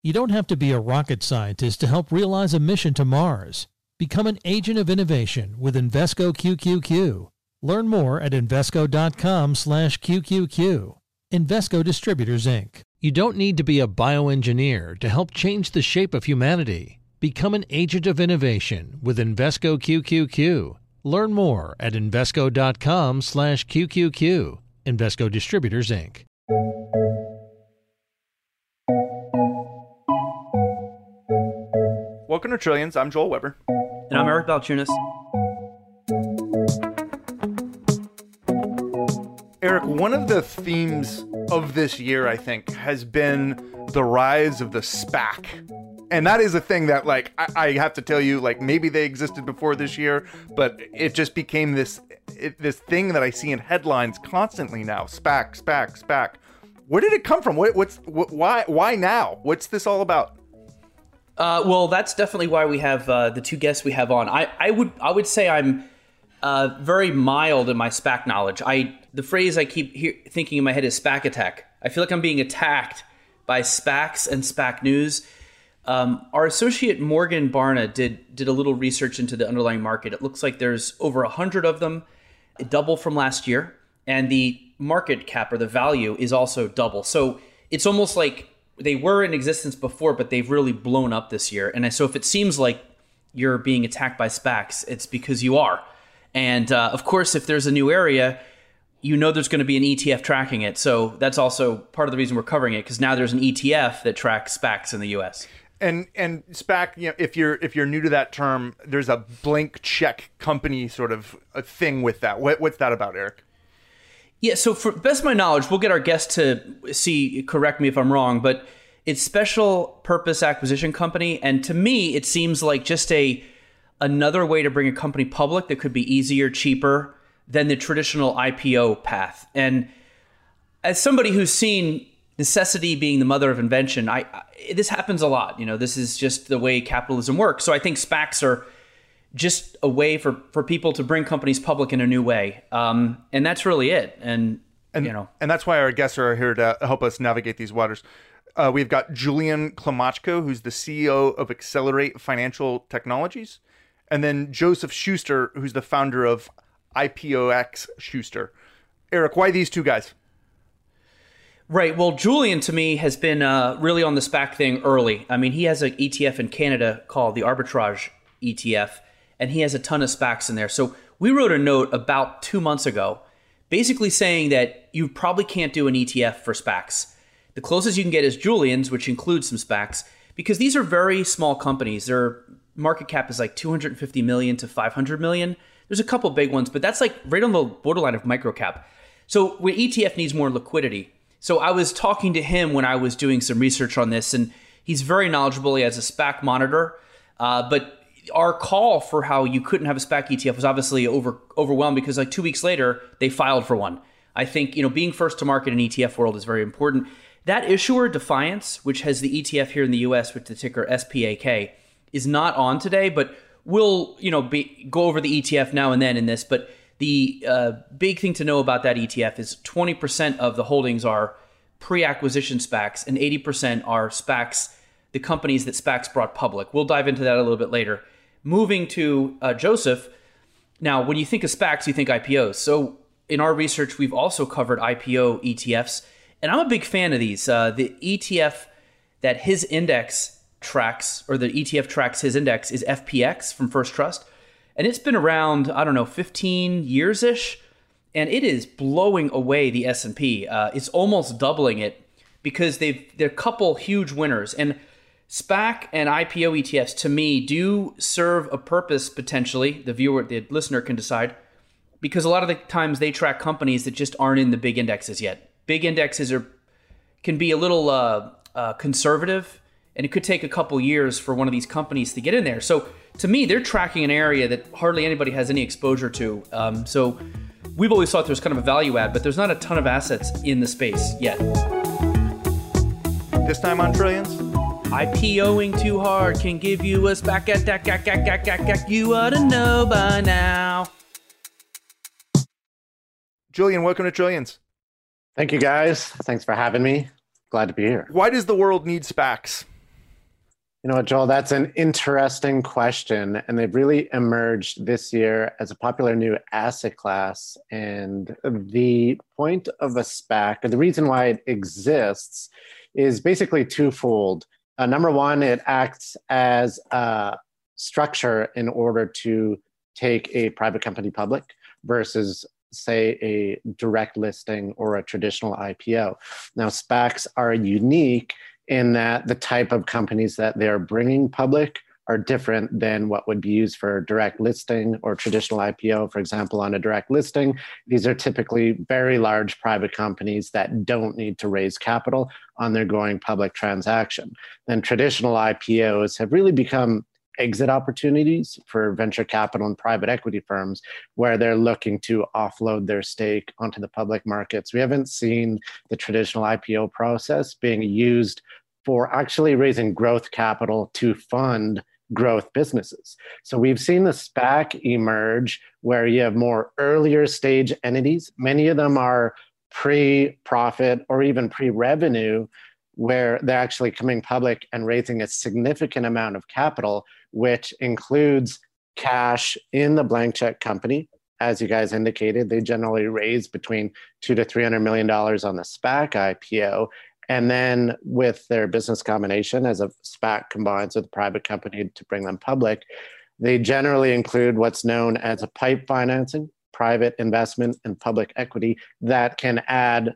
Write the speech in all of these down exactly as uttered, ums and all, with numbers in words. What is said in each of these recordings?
You don't have to be a rocket scientist to help realize a mission to Mars. Become an agent of innovation with Invesco Q Q Q. Learn more at Invesco dot com slash Q Q Q. Invesco Distributors, Incorporated. You don't need to be a bioengineer to help change the shape of humanity. Become an agent of innovation with Invesco Q Q Q. Learn more at Invesco dot com slash Q Q Q. Invesco Distributors, Incorporated. Welcome to Trillions. I'm Joel Weber. And I'm Eric Balchunas. Eric, one of the themes of this year, I think, has been the rise of the SPAC. And that is a thing that, like, I, I have to tell you, like, maybe they existed before this year, but it just became this it, this thing that I see in headlines constantly now. SPAC, SPAC, SPAC. Where did it come from? What, what's what, why why now? What's this all about? Uh, well, that's definitely why we have uh, the two guests we have on. I, I would I would say I'm uh, very mild in my SPAC knowledge. I the phrase I keep hear, thinking in my head is SPAC attack. I feel like I'm being attacked by SPACs and SPAC news. Um, our associate Morgan Barna did did a little research into the underlying market. It looks like there's over one hundred of them, double from last year. And the market cap or the value is also double. So it's almost like they were in existence before, but they've really blown up this year. And so if it seems like you're being attacked by SPACs, it's because you are. And uh, of course, if there's a new area, you know there's going to be an E T F tracking it. So that's also part of the reason we're covering it, because now there's an E T F that tracks SPACs in the U S. And and SPAC, you know, if you're if you're new to that term, there's a blank check company sort of a thing with that. What, what's that about, Eric? Yeah, so for best of my knowledge, we'll get our guest to see, correct me if I'm wrong, but it's special purpose acquisition company. And to me, it seems like just a another way to bring a company public that could be easier, cheaper than the traditional I P O path. And as somebody who's seen necessity being the mother of invention, I, I this happens a lot. You know, this is just the way capitalism works. So I think SPACs are just a way for, for people to bring companies public in a new way. Um, and that's really it. And, and, you know, and that's why our guests are here to help us navigate these waters. Uh, we've got Julian Klymochko, who's the C E O of Accelerate Financial Technologies. And then Joseph Schuster, who's the founder of I P O X Schuster. Eric, why these two guys? Right. Well, Julian, to me, has been uh, really on the SPAC thing early. I mean, he has an E T F in Canada called the Arbitrage E T F. And he has a ton of SPACs in there. So we wrote a note about two months ago, basically saying that you probably can't do an E T F for SPACs. The closest you can get is Julian's, which includes some SPACs, because these are very small companies. Their market cap is like two hundred fifty million to five hundred million. There's a couple big ones, but that's like right on the borderline of microcap. So when E T F needs more liquidity. So I was talking to him when I was doing some research on this, and he's very knowledgeable. He has a SPAC monitor, uh, but our call for how you couldn't have a SPAC E T F was obviously over, overwhelmed because like two weeks later, they filed for one. I think, you know, being first to market in E T F world is very important. That issuer, Defiance, which has the E T F here in the U S with the ticker SPAK, is not on today, but we'll, you know, be, go over the E T F now and then in this. But the uh, big thing to know about that E T F is twenty percent of the holdings are pre-acquisition SPACs and eighty percent are SPACs, the companies that SPACs brought public. We'll dive into that a little bit later. Moving to uh, Joseph, now when you think of SPACs, you think I P Os. So in our research, we've also covered I P O E T Fs, and I'm a big fan of these. Uh, the E T F that his index tracks, or the E T F tracks his index, is F P X from First Trust, and it's been around, I don't know, fifteen years-ish, and it is blowing away the S and P. Uh, it's almost doubling it because they've they're a couple huge winners, and SPAC and I P O E T Fs, to me, do serve a purpose, potentially. The viewer, the listener can decide, because a lot of the times they track companies that just aren't in the big indexes yet. Big indexes are can be a little uh, uh, conservative, and it could take a couple years for one of these companies to get in there. So to me, they're tracking an area that hardly anybody has any exposure to. Um, so we've always thought there's kind of a value add, but there's not a ton of assets in the space yet. This time on Trillions, IPOing too hard can give you a SPAC attack. You ought to know by now. Julian, welcome to Trillions. Thank you, guys. Thanks for having me. Glad to be here. Why does the world need SPACs? You know what, Joel, that's an interesting question. And they've really emerged this year as a popular new asset class. And the point of a SPAC, or the reason why it exists, is basically twofold. Uh, number one, it acts as a structure in order to take a private company public versus, say, a direct listing or a traditional I P O. Now, SPACs are unique in that the type of companies that they're bringing public are different than what would be used for direct listing or traditional I P O. For example, on a direct listing, these are typically very large private companies that don't need to raise capital on their going public transaction. Then traditional I P Os have really become exit opportunities for venture capital and private equity firms where they're looking to offload their stake onto the public markets. We haven't seen the traditional I P O process being used for actually raising growth capital to fund growth businesses. So we've seen the SPAC emerge where you have more earlier stage entities. Many of them are pre-profit or even pre-revenue, where they're actually coming public and raising a significant amount of capital, which includes cash in the blank check company. As you guys indicated, they generally raise between two to three hundred million dollars on the SPAC I P O. And then with their business combination, as a SPAC combines with a private company to bring them public, they generally include what's known as a PIPE financing, private investment and public equity, that can add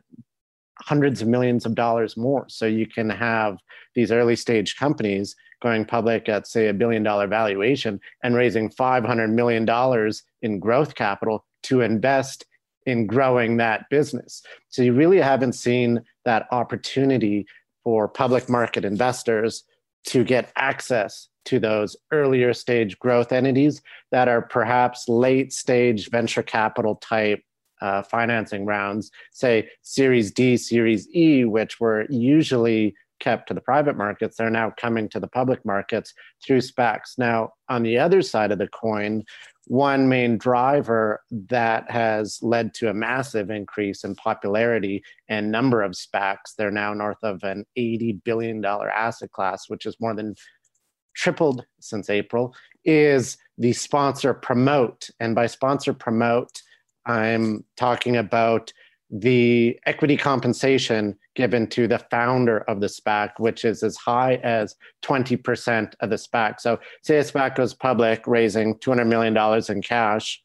hundreds of millions of dollars more. So you can have these early stage companies going public at, say, a billion dollar valuation and raising five hundred million dollars in growth capital to invest in growing that business. So you really haven't seen that opportunity for public market investors to get access to those earlier stage growth entities that are perhaps late stage venture capital type Uh, financing rounds, say Series D, Series E, which were usually kept to the private markets. They're now coming to the public markets through SPACs. Now, on the other side of the coin, one main driver that has led to a massive increase in popularity and number of SPACs, they're now north of an eighty billion dollars asset class, which is more than tripled since April, is the sponsor promote. And by sponsor promote, I'm talking about the equity compensation given to the founder of the SPAC, which is as high as twenty percent of the SPAC. So say a SPAC goes public raising two hundred million dollars in cash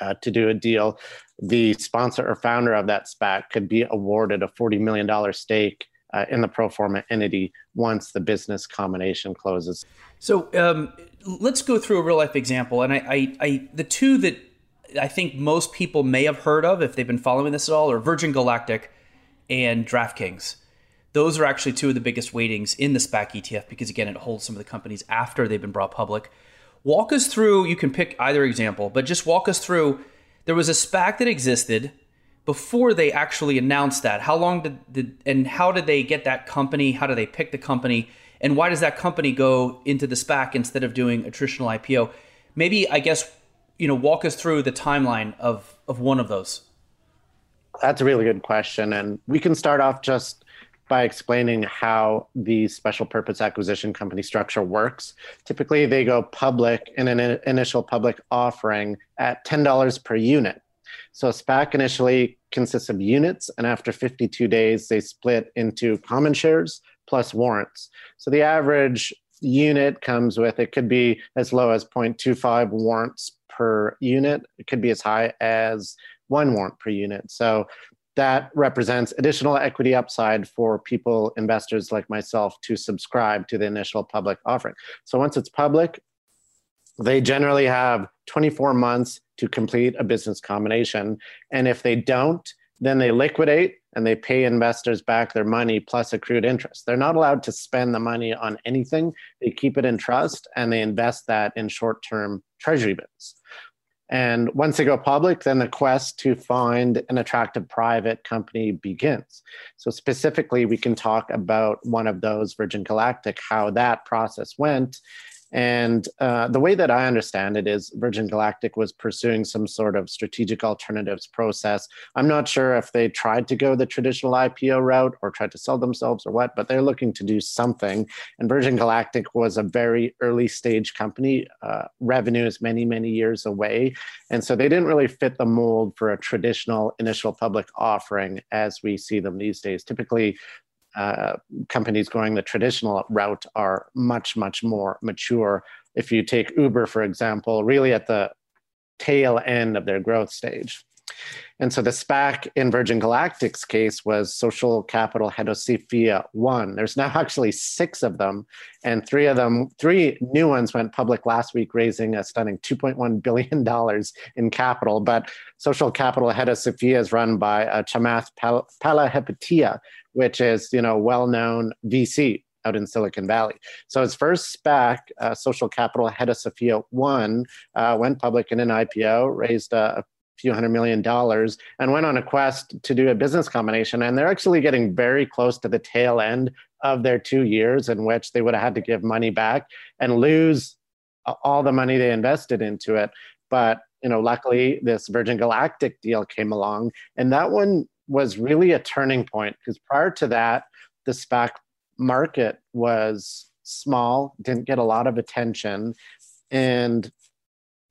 uh, to do a deal, the sponsor or founder of that SPAC could be awarded a forty million dollars stake uh, in the pro forma entity once the business combination closes. So um, let's go through a real life example. And I, I, I the two that I think most people may have heard of, if they've been following this at all, are Virgin Galactic and DraftKings. Those are actually two of the biggest weightings in the SPAC E T F because, again, it holds some of the companies after they've been brought public. Walk us through, you can pick either example, but just walk us through, there was a SPAC that existed before they actually announced that. How long did, did and how did they get that company? How do they pick the company? And why does that company go into the SPAC instead of doing a traditional I P O? Maybe, I guess, you know, walk us through the timeline of, of one of those. That's a really good question. And we can start off just by explaining how the special purpose acquisition company structure works. Typically, they go public in an in- initial public offering at ten dollars per unit. So SPAC initially consists of units, and after fifty-two days, they split into common shares plus warrants. So the average unit comes with, it could be as low as zero point two five warrants per unit. It could be as high as one warrant per unit. So that represents additional equity upside for people, investors like myself, to subscribe to the initial public offering. So once it's public, they generally have twenty-four months to complete a business combination. And if they don't, then they liquidate and they pay investors back their money plus accrued interest. They're not allowed to spend the money on anything. They keep it in trust and they invest that in short-term treasury bills. And once they go public, then the quest to find an attractive private company begins. So specifically, we can talk about one of those, Virgin Galactic, how that process went. And uh, the way that I understand it is Virgin Galactic was pursuing some sort of strategic alternatives process. I'm not sure if they tried to go the traditional I P O route or tried to sell themselves or what, but they're looking to do something. And Virgin Galactic was a very early stage company. Uh, revenue is many, many years away. And so they didn't really fit the mold for a traditional initial public offering as we see them these days. Typically, Uh, companies going the traditional route are much, much more mature. If you take Uber, for example, really at the tail end of their growth stage. And so the SPAC in Virgin Galactic's case was Social Capital Hedosophia one. There's now actually six of them, and three of them, three new ones went public last week, raising a stunning two point one billion dollars in capital. But Social Capital Hedosophia is run by uh, Chamath Pal- Palihapitiya, which is, you know, well-known V C out in Silicon Valley. So his first SPAC, uh, Social Capital Hedosophia one, uh, went public in an I P O, raised a. a few hundred million dollars, and went on a quest to do a business combination. And they're actually getting very close to the tail end of their two years in which they would have had to give money back and lose all the money they invested into it. But, you know, luckily this Virgin Galactic deal came along, and that one was really a turning point, because prior to that, the SPAC market was small, didn't get a lot of attention, and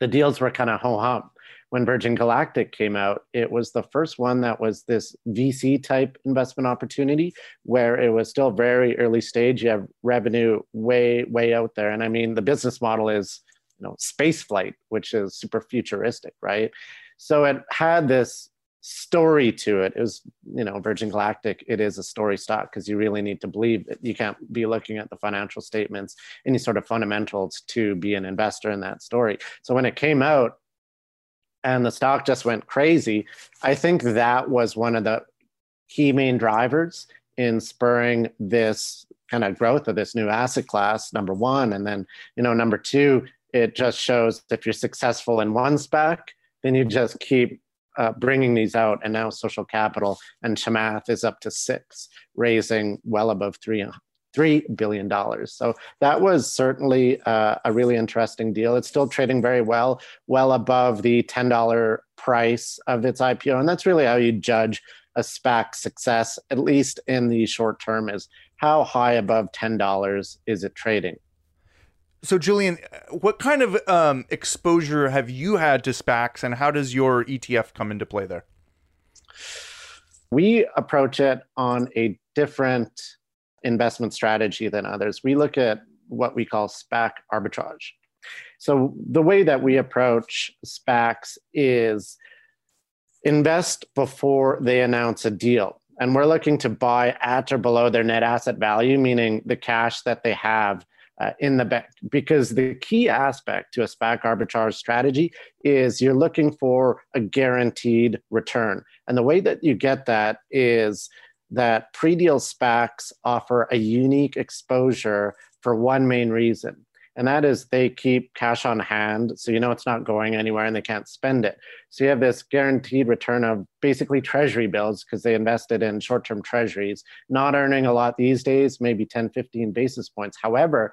the deals were kind of ho-hum. When Virgin Galactic came out, it was the first one that was this V C type investment opportunity where it was still very early stage. You have revenue way, way out there. And I mean, the business model is, you know, space flight, which is super futuristic, right? So it had this story to it. It was, you know, Virgin Galactic, it is a story stock because you really need to believe it. You can't be looking at the financial statements, any sort of fundamentals to be an investor in that story. So when it came out, and the stock just went crazy, I think that was one of the key main drivers in spurring this kind of growth of this new asset class, number one. And then, you know, number two, it just shows if you're successful in one SPAC, then you just keep uh, bringing these out. And now Social Capital and Chamath is up to six, raising well above three. three billion dollars. So that was certainly uh, a really interesting deal. It's still trading very well, well above the ten dollar price of its I P O. And that's really how you judge a SPAC success, at least in the short term, is how high above ten dollars is it trading? So Julian, what kind of um, exposure have you had to SPACs, and how does your E T F come into play there? We approach it on a different investment strategy than others. We look at what we call SPAC arbitrage. So the way that we approach SPACs is invest before they announce a deal. And we're looking to buy at or below their net asset value, meaning the cash that they have uh, in the bank. Because the key aspect to a SPAC arbitrage strategy is you're looking for a guaranteed return. And the way that you get that is that pre-deal SPACs offer a unique exposure for one main reason, and that is they keep cash on hand, so you know it's not going anywhere and they can't spend it. So you have this guaranteed return of basically treasury bills, because they invested in short-term treasuries, not earning a lot these days, maybe ten, fifteen basis points. However,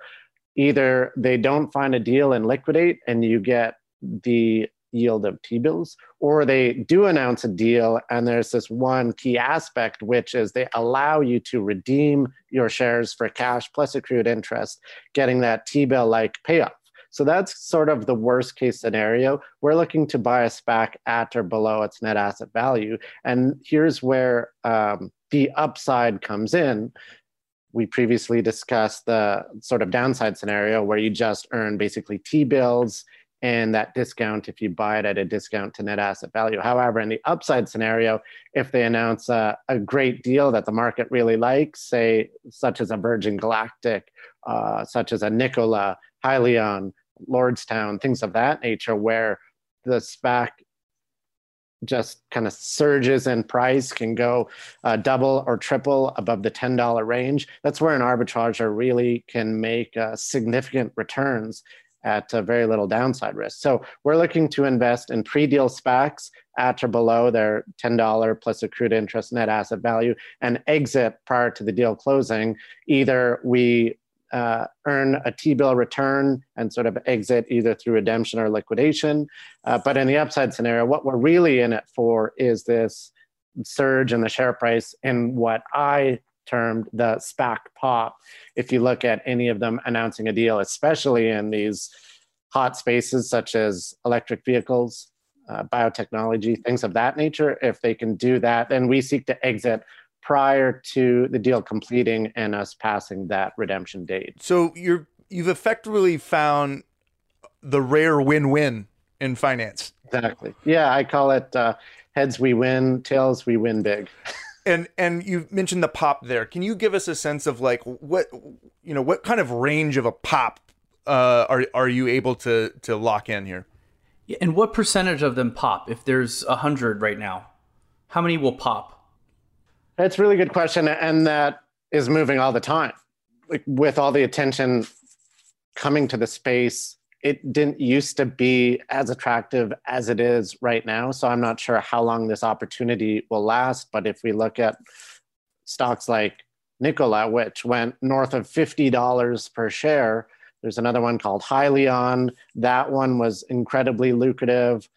either they don't find a deal and liquidate and you get the yield of T-bills, or they do announce a deal and there's this one key aspect, which is they allow you to redeem your shares for cash plus accrued interest, getting that T-bill-like payoff. So that's sort of the worst case scenario. We're looking to buy a SPAC at or below its net asset value. And here's where um, the upside comes in. We previously discussed the sort of downside scenario where you just earn basically T-bills and that discount if you buy it at a discount to net asset value. However, in the upside scenario, if they announce a, a great deal that the market really likes, say, such as a Virgin Galactic, uh, such as a Nikola, Hylion, Lordstown, things of that nature, where the SPAC just kind of surges in price, can go uh, double or triple above the ten dollar range, that's where an arbitrager really can make uh, significant returns at a very little downside risk. So we're looking to invest in pre-deal SPACs at or below their ten dollar plus accrued interest net asset value, and exit prior to the deal closing. Either we uh, earn a T-bill return and sort of exit either through redemption or liquidation. Uh, but in the upside scenario, what we're really in it for is this surge in the share price in what I termed the SPAC pop. If you look at any of them announcing a deal, especially in these hot spaces such as electric vehicles, uh, biotechnology, things of that nature, if they can do that, then we seek to exit prior to the deal completing and us passing that redemption date. So you're, you've effectively found the rare win-win in finance. Exactly. Yeah, I call it uh, heads we win, tails we win big. And and you mentioned the pop there. Can you give us a sense of like what you know what kind of range of a pop uh, are are you able to to lock in here? Yeah, and what percentage of them pop? If there's a hundred right now, how many will pop? That's a really good question, and that is moving all the time. Like with all the attention coming to the space, it didn't used to be as attractive as it is right now. So I'm not sure how long this opportunity will last. But if we look at stocks like Nikola, which went north of fifty dollars per share, there's another one called Hylion. That one was incredibly lucrative.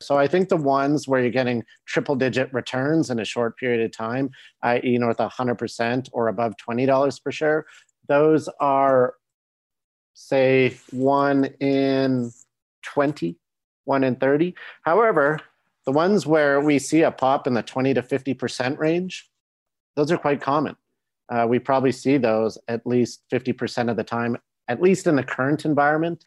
So I think the ones where you're getting triple digit returns in a short period of time, that is north of one hundred percent or above twenty dollars per share, those are say one in twenty, one in thirty. However, the ones where we see a pop in the twenty to fifty percent range, those are quite common. Uh, we probably see those at least fifty percent of the time, at least in the current environment.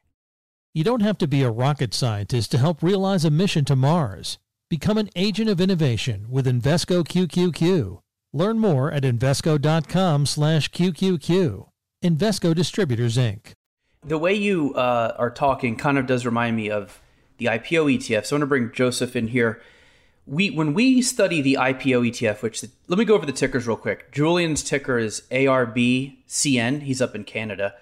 You don't have to be a rocket scientist to help realize a mission to Mars. Become an agent of innovation with Invesco Q Q Q. Learn more at Invesco dot com slash Q Q Q. Invesco Distributors, Incorporated. The way you uh, are talking kind of does remind me of the I P O E T F. So I want to bring Joseph in here. We When we study the I P O E T F, which the, let me go over the tickers real quick. Julian's ticker is A R B C N. He's up in Canada.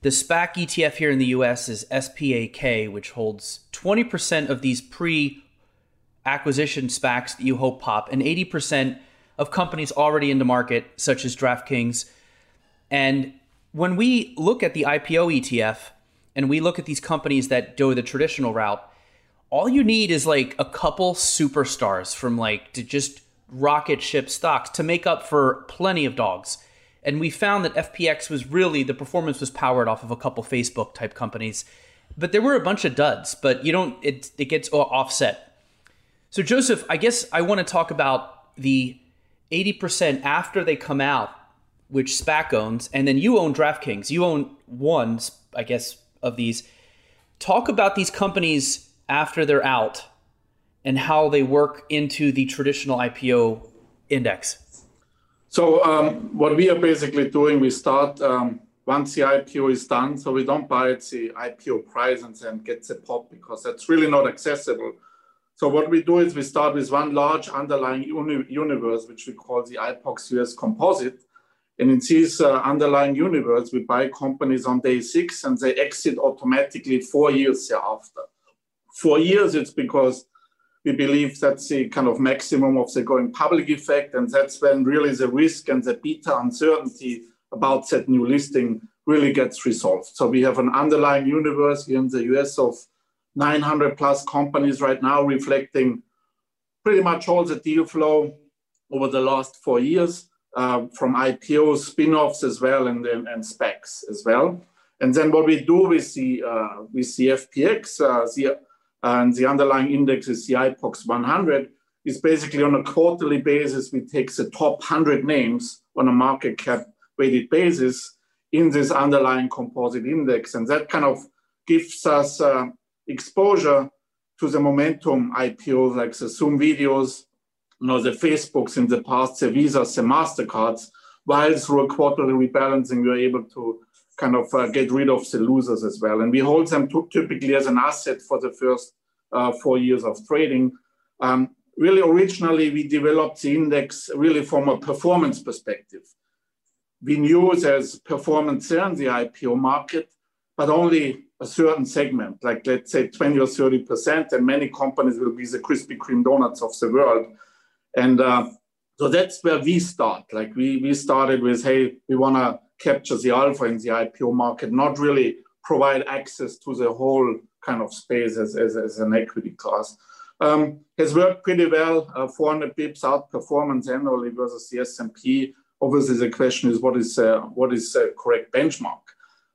The SPAC E T F here in the U S is SPAK, which holds twenty percent of these pre-acquisition SPACs that you hope pop and eighty percent of companies already in the market, such as DraftKings. And when we look at the I P O E T F and we look at these companies that go the traditional route, all you need is like a couple superstars from like to just rocket ship stocks to make up for plenty of dogs. And we found that F P X was really, the performance was powered off of a couple Facebook type companies, but there were a bunch of duds, but you don't, it, it gets offset. So Joseph, I guess I want to talk about the eighty percent after they come out, which SPAC owns, and then you own DraftKings. You own one, I guess, of these. Talk about these companies after they're out and how they work into the traditional I P O index. So um, what we are basically doing, we start um, once the I P O is done, so we don't buy at the I P O price and then get the pop because that's really not accessible. So what we do is we start with one large underlying uni- universe, which we call the I P O X U S Composite. And in this uh, underlying universe, we buy companies on day six and they exit automatically four years thereafter. Four years, it's because we believe that's the kind of maximum of the going public effect. And that's when really the risk and the beta uncertainty about that new listing really gets resolved. So we have an underlying universe here in the U S of nine hundred plus companies right now, reflecting pretty much all the deal flow over the last four years. Uh, from I P O spin-offs as well and, and, and SPACs as well. And then what we do with the, uh, with the F P X uh, the, uh, and the underlying index is the I P O X one hundred is basically on a quarterly basis, we take the top one hundred names on a market cap weighted basis in this underlying composite index. And that kind of gives us uh, exposure to the momentum I P Os like the Zoom videos, you know, the Facebooks in the past, the Visas, the MasterCards, while through a quarterly rebalancing, we are able to kind of uh, get rid of the losers as well. And we hold them to, typically as an asset for the first uh, four years of trading. Um, really, originally, we developed the index really from a performance perspective. We knew there's performance there in the I P O market, but only a certain segment, like let's say twenty or thirty percent, and many companies will be the Krispy Kreme donuts of the world. And uh, so that's where we start. Like we we started with, hey, we want to capture the alpha in the I P O market, not really provide access to the whole kind of space as, as, as an equity class. Um, has worked pretty well, uh, four hundred bips outperformance annually versus the S and P. Obviously, the question is what is uh, what is uh, correct benchmark?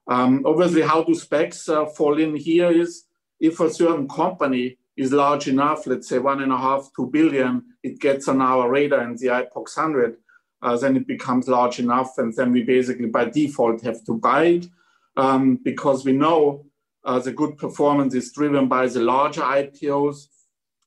Um, obviously, how do SPACs uh, fall in here is if a certain company is large enough, let's say one and a half, two billion, it gets on our radar in the I POX one hundred, uh, then it becomes large enough, and then we basically by default have to buy it um, because we know uh, the good performance is driven by the larger I P Os,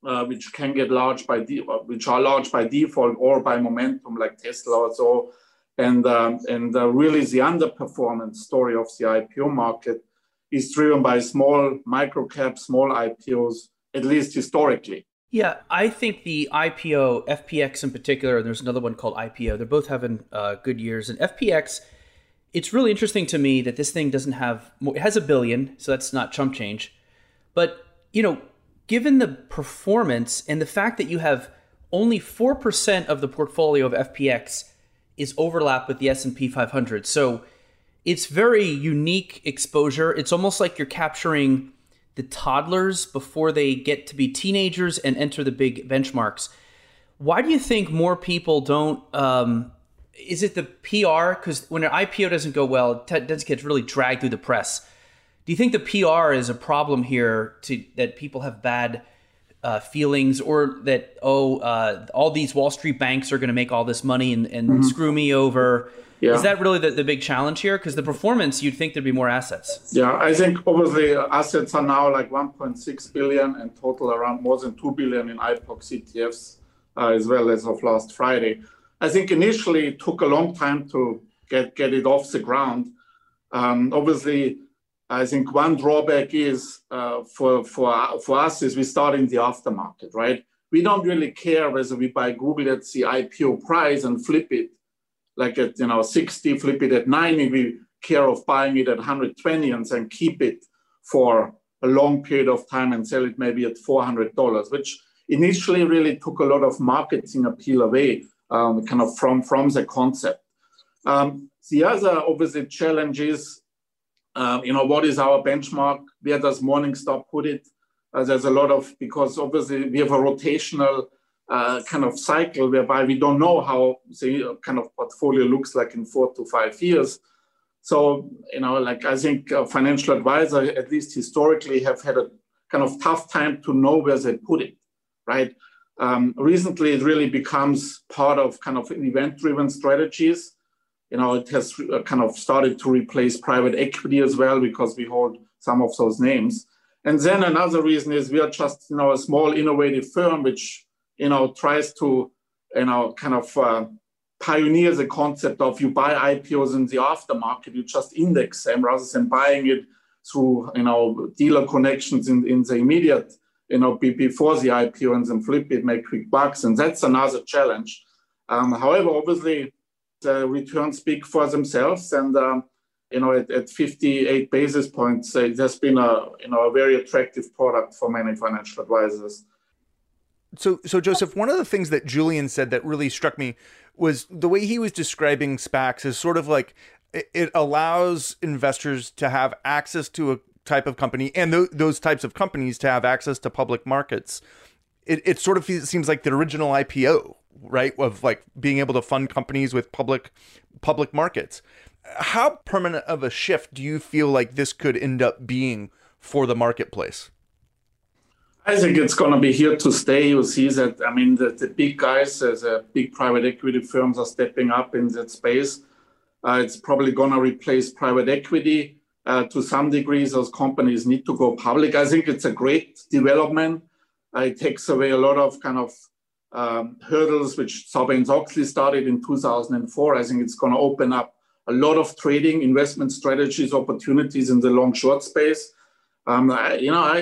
uh, which can get large by de which are large by default or by momentum, like Tesla or so, and um, and uh, really the underperformance story of the I P O market is driven by small micro cap, small I P Os. At least historically. Yeah, I think the I P O, F P X in particular, and there's another one called I P O, they're both having uh, good years. And F P X, it's really interesting to me that this thing doesn't have, more, it has a billion, so that's not chump change. But, you know, given the performance and the fact that you have only four percent of the portfolio of F P X is overlap with the S and P five hundred. So it's very unique exposure. It's almost like you're capturing the toddlers before they get to be teenagers and enter the big benchmarks. Why do you think more people don't, um, is it the P R? Because when an I P O doesn't go well, it doesn't get really dragged through the press. Do you think the P R is a problem here to, that people have bad uh, feelings or that, oh, uh, all these Wall Street banks are going to make all this money and, and mm-hmm. screw me over? Yeah. Is that really the, the big challenge here? Because the performance, you'd think there'd be more assets. Yeah, I think obviously assets are now like one point six billion and total around more than two billion in I POX E T Fs uh, as well as of last Friday. I think initially it took a long time to get, get it off the ground. Um, obviously, I think one drawback is uh, for, for, for us is we start in the aftermarket, right? We don't really care whether we buy Google at the I P O price and flip it. Like at, you know, sixty, flip it at ninety, we care of buying it at one hundred twenty and then keep it for a long period of time and sell it maybe at four hundred dollars, which initially really took a lot of marketing appeal away um, kind of from, from the concept. Um, the other obviously challenge is, uh, you know, what is our benchmark? Where does Morningstar put it? Uh, there's a lot of, because obviously we have a rotational Uh, kind of cycle whereby we don't know how the kind of portfolio looks like in four to five years. So, you know, like I think uh, financial advisor, at least historically, have had a kind of tough time to know where they put it, right? Um, recently, it really becomes part of kind of event-driven strategies. You know, it has kind of started to replace private equity as well because we hold some of those names. And then another reason is we are just, you know, a small innovative firm, which you know, tries to, you know, kind of uh, pioneer the concept of you buy I P Os in the aftermarket, you just index them rather than buying it through, you know, dealer connections in, in the immediate, you know, before the I P O and then flip it, make quick bucks. And that's another challenge. Um, however, obviously, the returns speak for themselves. And, um, you know, at, at fifty-eight basis points, uh, there's been a, you know, a very attractive product for many financial advisors. So, so Joseph, one of the things that Julian said that really struck me was the way he was describing SPACs is sort of like it allows investors to have access to a type of company and th those types of companies to have access to public markets. It, it sort of seems like the original I P O, right, of like being able to fund companies with public public markets. How permanent of a shift do you feel like this could end up being for the marketplace? I think it's going to be here to stay. You see that, I mean, the, the big guys, uh, the big private equity firms are stepping up in that space. Uh, it's probably going to replace private equity. Uh, to some degree, those companies need to go public. I think it's a great development. Uh, it takes away a lot of kind of um, hurdles, which Sarbanes-Oxley started in two thousand four. I think it's going to open up a lot of trading, investment strategies, opportunities in the long-short space. Um, I, you know, I...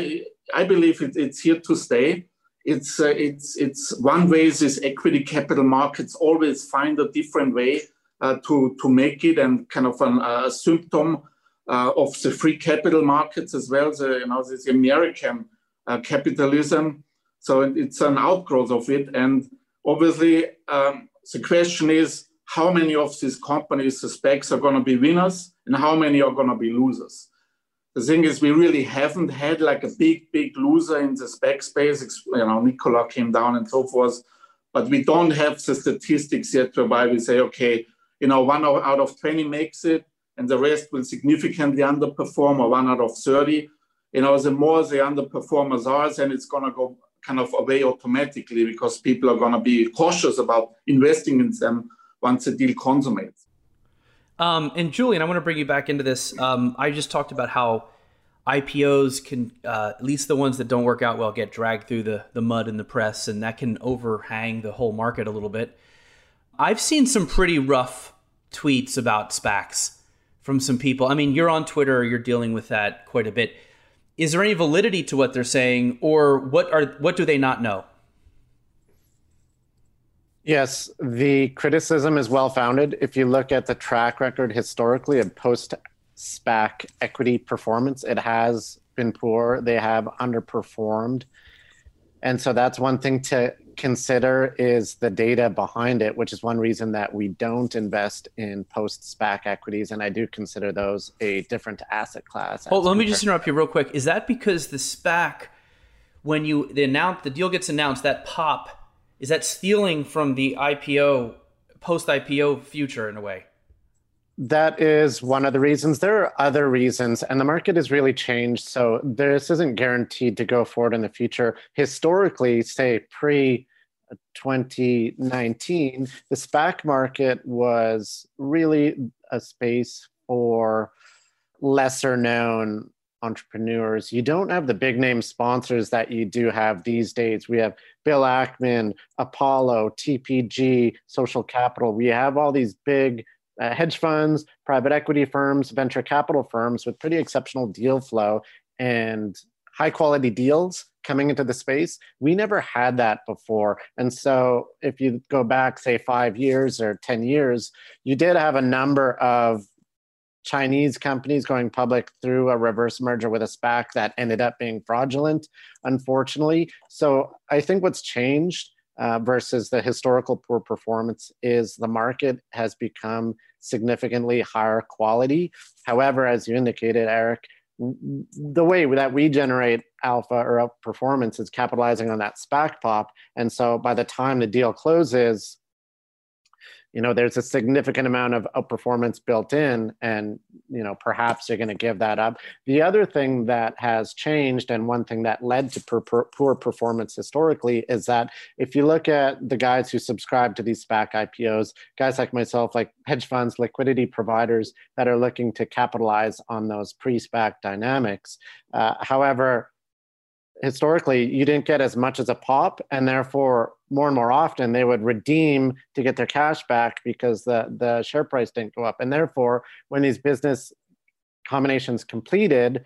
I believe it, it's here to stay. It's, uh, it's, it's one way is equity capital markets always find a different way uh, to, to make it and kind of an, uh, a symptom uh, of the free capital markets as well, the, you know, this American uh, capitalism. So it's an outgrowth of it. And obviously um, the question is, how many of these companies, the SPACs, are going to be winners and how many are going to be losers. The thing is, we really haven't had like a big, big loser in the SPAC space. You know, Nikola came down and so forth, but we don't have the statistics yet whereby we say, okay, you know, one out of twenty makes it and the rest will significantly underperform, or one out of thirty. You know, the more the underperformers are, then it's going to go kind of away automatically because people are going to be cautious about investing in them once the deal consummates. Um, and Julian, I want to bring you back into this. Um, I just talked about how I P Os can, uh, at least the ones that don't work out well, get dragged through the, the mud in the press, and that can overhang the whole market a little bit. I've seen some pretty rough tweets about SPACs from some people. I mean, you're on Twitter, you're dealing with that quite a bit. Is there any validity to what they're saying, or what are what do they not know? Yes, the criticism is well-founded. If you look at the track record historically of post-SPAC equity performance, it has been poor. They have underperformed. And so that's one thing to consider, is the data behind it, which is one reason that we don't invest in post-SPAC equities. And I do consider those a different asset class. Well, let me just interrupt you real quick. Is that because the SPAC, when you the, announce, the deal gets announced, that pop, is that stealing from the I P O, post-I P O future in a way? That is one of the reasons. There are other reasons, and the market has really changed. So this isn't guaranteed to go forward in the future. Historically, say pre twenty nineteen, the SPAC market was really a space for lesser known entrepreneurs. You don't have the big name sponsors that you do have these days. We have Bill Ackman, Apollo, T P G, Social Capital. We have all these big uh, hedge funds, private equity firms, venture capital firms with pretty exceptional deal flow and high quality deals coming into the space. We never had that before. And so if you go back, say, five years or ten years, you did have a number of Chinese companies going public through a reverse merger with a SPAC that ended up being fraudulent, unfortunately. So I think what's changed uh, versus the historical poor performance is the market has become significantly higher quality. However, as you indicated, Eric, the way that we generate alpha or outperformance is capitalizing on that SPAC pop. And so by the time the deal closes, you know, there's a significant amount of outperformance built in, and, you know, perhaps you're going to give that up. The other thing that has changed, and one thing that led to per, per, poor performance historically, is that if you look at the guys who subscribe to these SPAC I P Os, guys like myself, like hedge funds, liquidity providers that are looking to capitalize on those pre-SPAC dynamics. Uh, however, historically, you didn't get as much as a pop, and therefore more and more often they would redeem to get their cash back because the, the share price didn't go up. And therefore, when these business combinations completed,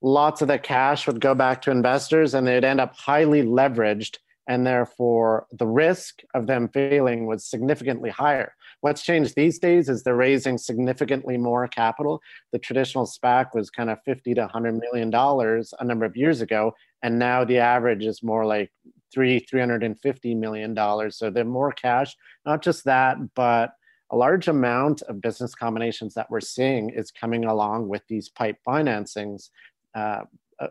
lots of the cash would go back to investors and they'd end up highly leveraged. And therefore, the risk of them failing was significantly higher. What's changed these days is they're raising significantly more capital. The traditional SPAC was kind of fifty to one hundred million dollars a number of years ago, and now the average is more like three hundred fifty million dollars. So they're more cash. Not just that, but a large amount of business combinations that we're seeing is coming along with these PIPE financings uh,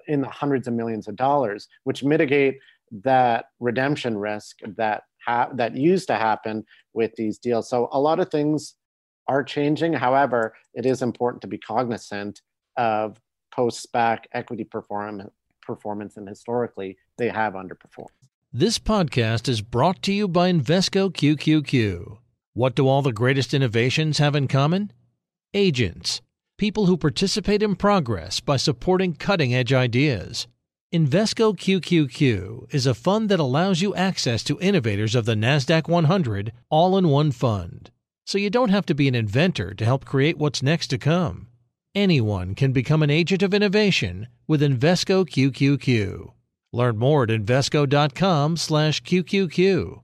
in the hundreds of millions of dollars, which mitigate that redemption risk that ha- that used to happen with these deals. So a lot of things are changing. However, it is important to be cognizant of post-SPAC equity perform- performance, and historically, they have underperformed. This podcast is brought to you by Invesco Q Q Q. What do all the greatest innovations have in common? Agents, people who participate in progress by supporting cutting-edge ideas. Invesco Q Q Q is a fund that allows you access to innovators of the NASDAQ one hundred all-in-one fund. So you don't have to be an inventor to help create what's next to come. Anyone can become an agent of innovation with Invesco Q Q Q. Learn more at Invesco dot com slash Q Q Q.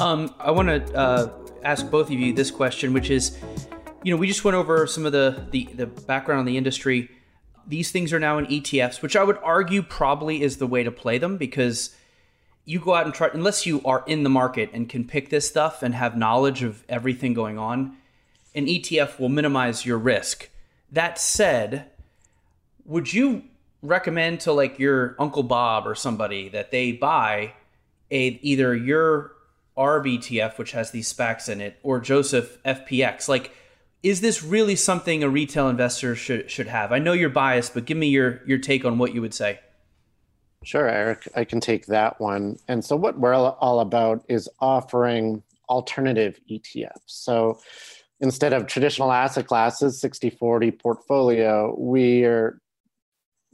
Um, I want to uh, ask both of you this question, which is, you know, we just went over some of the, the, the background on the industry. These things are now in E T Fs, which I would argue probably is the way to play them, because you go out and try, unless you are in the market and can pick this stuff and have knowledge of everything going on, an E T F will minimize your risk. That said, would you recommend to like your Uncle Bob or somebody that they buy a either your R B T F, which has these SPACs in it, or Joseph F P X? Like, is this really something a retail investor should should have? I know you're biased, but give me your your take on what you would say. Sure, Eric, I can take that one. And so what we're all about is offering alternative E T Fs. So instead of traditional asset classes, sixty forty portfolio, we are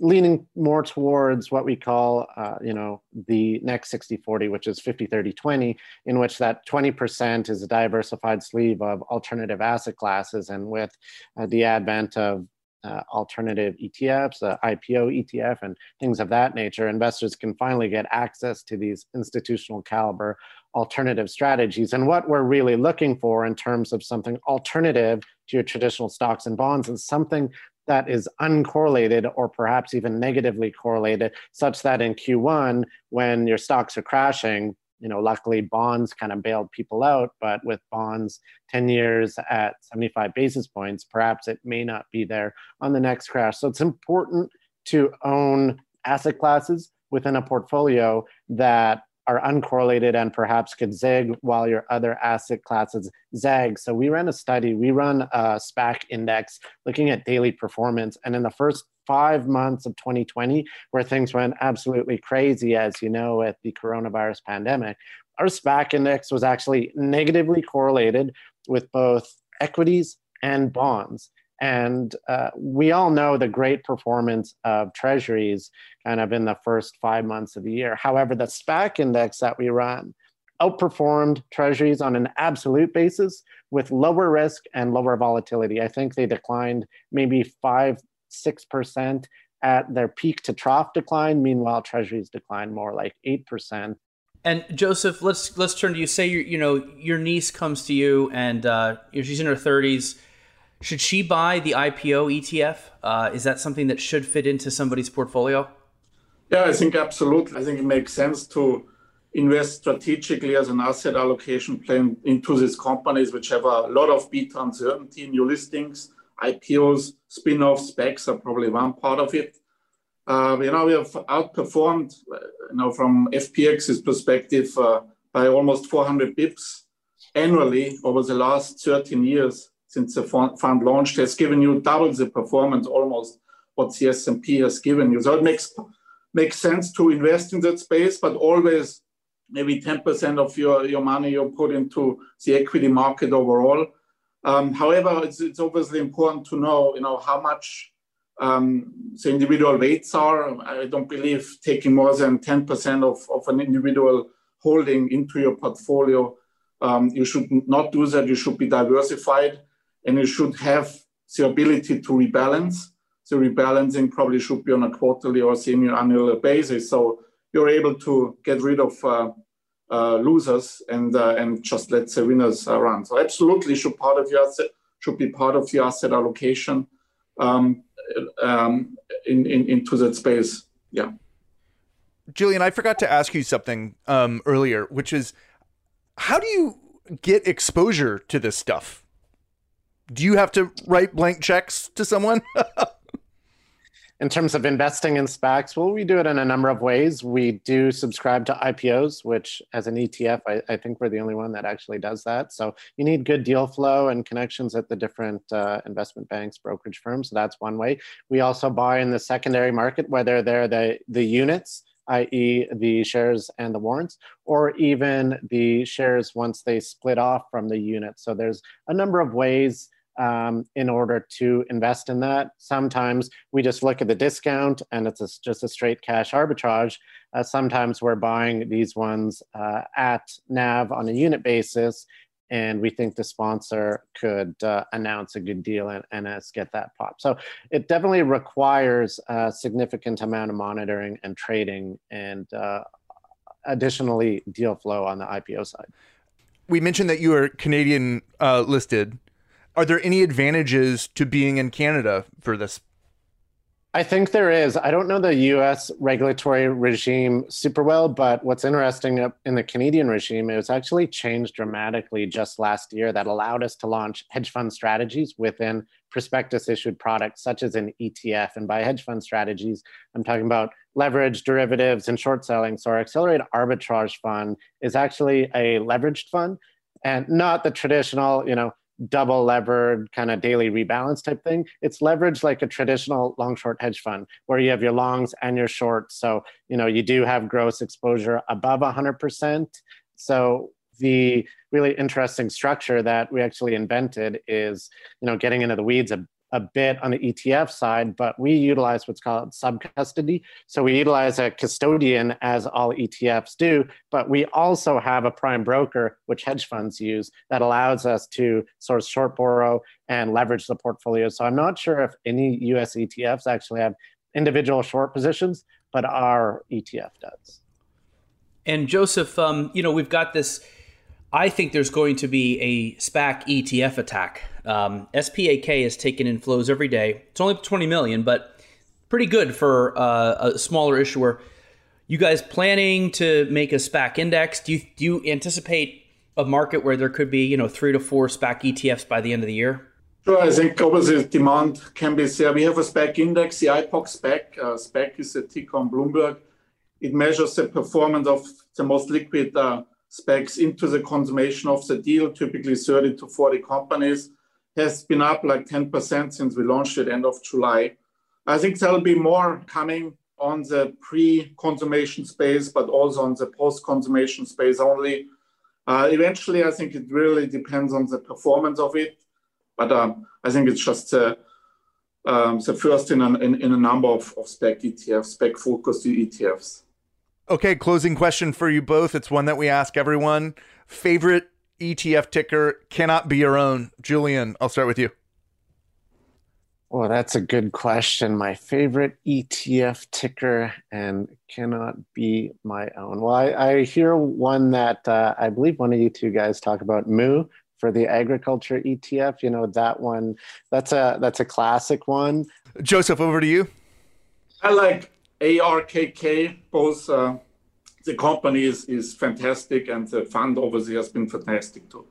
leaning more towards what we call, uh, you know, the next sixty forty, which is fifty thirty twenty, in which that twenty percent is a diversified sleeve of alternative asset classes. And with uh, the advent of uh, alternative E T Fs, uh, I P O E T F, and things of that nature, investors can finally get access to these institutional caliber alternative strategies. And what we're really looking for in terms of something alternative to your traditional stocks and bonds is something that is uncorrelated or perhaps even negatively correlated, such that in Q one, when your stocks are crashing, you know, luckily bonds kind of bailed people out, but with bonds ten years at seventy-five basis points, perhaps it may not be there on the next crash. So it's important to own asset classes within a portfolio that are uncorrelated and perhaps could zig while your other asset classes zag. So we ran a study, we run a SPAC index looking at daily performance. And in the first five months of twenty twenty, where things went absolutely crazy, as you know, with the coronavirus pandemic, our SPAC index was actually negatively correlated with both equities and bonds. And uh, we all know the great performance of treasuries kind of in the first five months of the year. However, the SPAC index that we run outperformed treasuries on an absolute basis with lower risk and lower volatility. I think they declined maybe five, six percent at their peak to trough decline. Meanwhile, treasuries declined more like eight percent. And Joseph, let's let's turn to you. Say, you know, your niece comes to you and uh, she's in her thirties. Should she buy the I P O E T F? Uh, is that something that should fit into somebody's portfolio? Yeah, I think absolutely. I think it makes sense to invest strategically as an asset allocation plan into these companies which have a lot of beta uncertainty, new listings, I P Os, spin-offs, SPACs are probably one part of it. Uh, you know, we have outperformed, you know, from F P X's perspective uh, by almost four hundred bips annually over the last thirteen years. Since the fund launched, has given you double the performance almost what the S and P has given you. So it makes makes sense to invest in that space, but always maybe ten percent of your, your money you put into the equity market overall. Um, however, it's, it's obviously important to know, you know, how much um, the individual weights are. I don't believe taking more than ten percent of, of an individual holding into your portfolio. Um, you should not do that. You should be diversified. And you should have the ability to rebalance. The rebalancing probably should be on a quarterly or semi-annual basis. So you're able to get rid of uh, uh, losers and uh, and just let the winners uh, run. So absolutely, should part of your asset, should be part of your asset allocation um, um, in, in into that space. Yeah, Julian, I forgot to ask you something um, earlier, which is, how do you get exposure to this stuff? Do you have to write blank checks to someone? In terms of investing in SPACs, well, we do it in a number of ways. We do subscribe to I P Os, which as an E T F, I, I think we're the only one that actually does that. So you need good deal flow and connections at the different uh, investment banks, brokerage firms. So that's one way. We also buy in the secondary market, whether they're the, the units that is the shares and the warrants, or even the shares once they split off from the units. So there's a number of ways um, in order to invest in that. Sometimes we just look at the discount and it's a, just a straight cash arbitrage. Uh, sometimes we're buying these ones uh, at N A V on a unit basis, and we think the sponsor could uh, announce a good deal and, and us get that pop. So it definitely requires a significant amount of monitoring and trading, and uh, additionally deal flow on the I P O side. We mentioned that you are Canadian uh, listed. Are there any advantages to being in Canada for this? I think there is. I don't know the U S regulatory regime super well, but what's interesting in the Canadian regime, it was actually changed dramatically just last year that allowed us to launch hedge fund strategies within prospectus issued products, such as an E T F. And by hedge fund strategies, I'm talking about leverage, derivatives, and short selling. So our Accelerate Arbitrage Fund is actually a leveraged fund, and not the traditional, you know, double levered kind of daily rebalance type thing. It's leveraged like a traditional long short hedge fund where you have your longs and your shorts. So, you know, you do have gross exposure above one hundred percent. So the really interesting structure that we actually invented is, you know, getting into the weeds a, a bit on the E T F side, but we utilize what's called sub-custody. So we utilize a custodian as all E T Fs do, but we also have a prime broker, which hedge funds use, that allows us to source short borrow and leverage the portfolio. So I'm not sure if any U S E T Fs actually have individual short positions, but our E T F does. And Joseph, um, you know, we've got this, I think there's going to be a SPAC E T F attack. Um, SPAK is taken in flows every day. It's only twenty million, but pretty good for uh, a smaller issuer. You guys planning to make a SPAC index? Do you, do you anticipate a market where there could be, you know, three to four SPAC E T Fs by the end of the year? Sure, I think obviously demand can be there. We have a SPAC index, the I P O X SPAC. Uh, SPAC is a ticker on Bloomberg. It measures the performance of the most liquid uh, SPACs into the consummation of the deal, typically thirty to forty companies. Has been up like ten percent since we launched it end of July. I think there'll be more coming on the pre-consummation space, but also on the post-consummation space only. Uh, eventually, I think it really depends on the performance of it. But um, I think it's just uh, um, the first in a, in, in a number of, of SPAC E T Fs, SPAC-focused E T Fs. Okay, closing question for you both. It's one that we ask everyone. Favorite E T F ticker cannot be your own. Julian, I'll start with you. Well, that's a good question. My favorite E T F ticker and cannot be my own. Well, I, I hear one that uh, I believe one of you two guys talk about, Moo, for the agriculture E T F. You know, that one, that's a, that's a classic one. Joseph, over to you. I like A R K K, both uh... The company is, is fantastic, and the fund obviously has been fantastic too.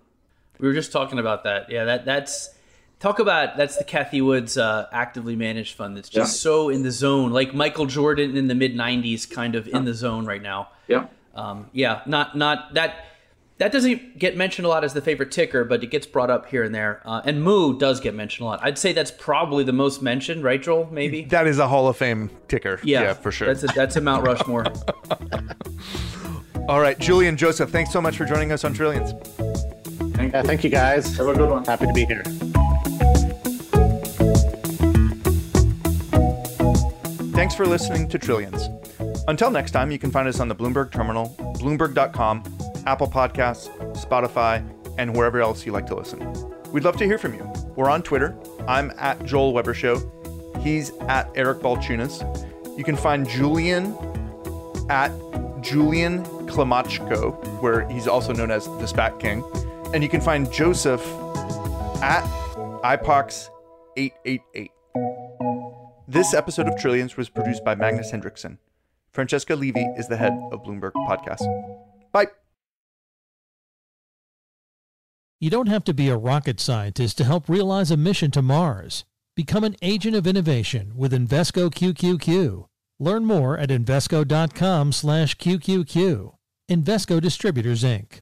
We were just talking about that. Yeah, that that's talk about that's the Cathie Wood's uh, actively managed fund. That's just yeah. so in the zone, like Michael Jordan in the mid nineties, kind of yeah. in the zone right now. Yeah, um, yeah, not not that that doesn't get mentioned a lot as the favorite ticker, but it gets brought up here and there. Uh, and Moo does get mentioned a lot. I'd say that's probably the most mentioned, right, Joel? Maybe that is a Hall of Fame ticker. Yeah, yeah for sure. That's a, that's a Mount Rushmore. All right, Julian, Joseph, thanks so much for joining us on Trillions. Thank you. Uh, thank you, guys. Have a good one. Happy to be here. Thanks for listening to Trillions. Until next time, you can find us on the Bloomberg Terminal, Bloomberg dot com, Apple Podcasts, Spotify, and wherever else you like to listen. We'd love to hear from you. We're on Twitter. I'm at Joel Weber Show. He's at Eric Balchunas. You can find Julian at Julian Klymochko, where he's also known as the SPAC King. And you can find Joseph at I P O X eight eight eight. This episode of Trillions was produced by Magnus Hendrickson. Francesca Levy is the head of Bloomberg Podcast. Bye. You don't have to be a rocket scientist to help realize a mission to Mars. Become an agent of innovation with Invesco Q Q Q. Learn more at Invesco dot com slash Q Q Q. Invesco Distributors, Incorporated.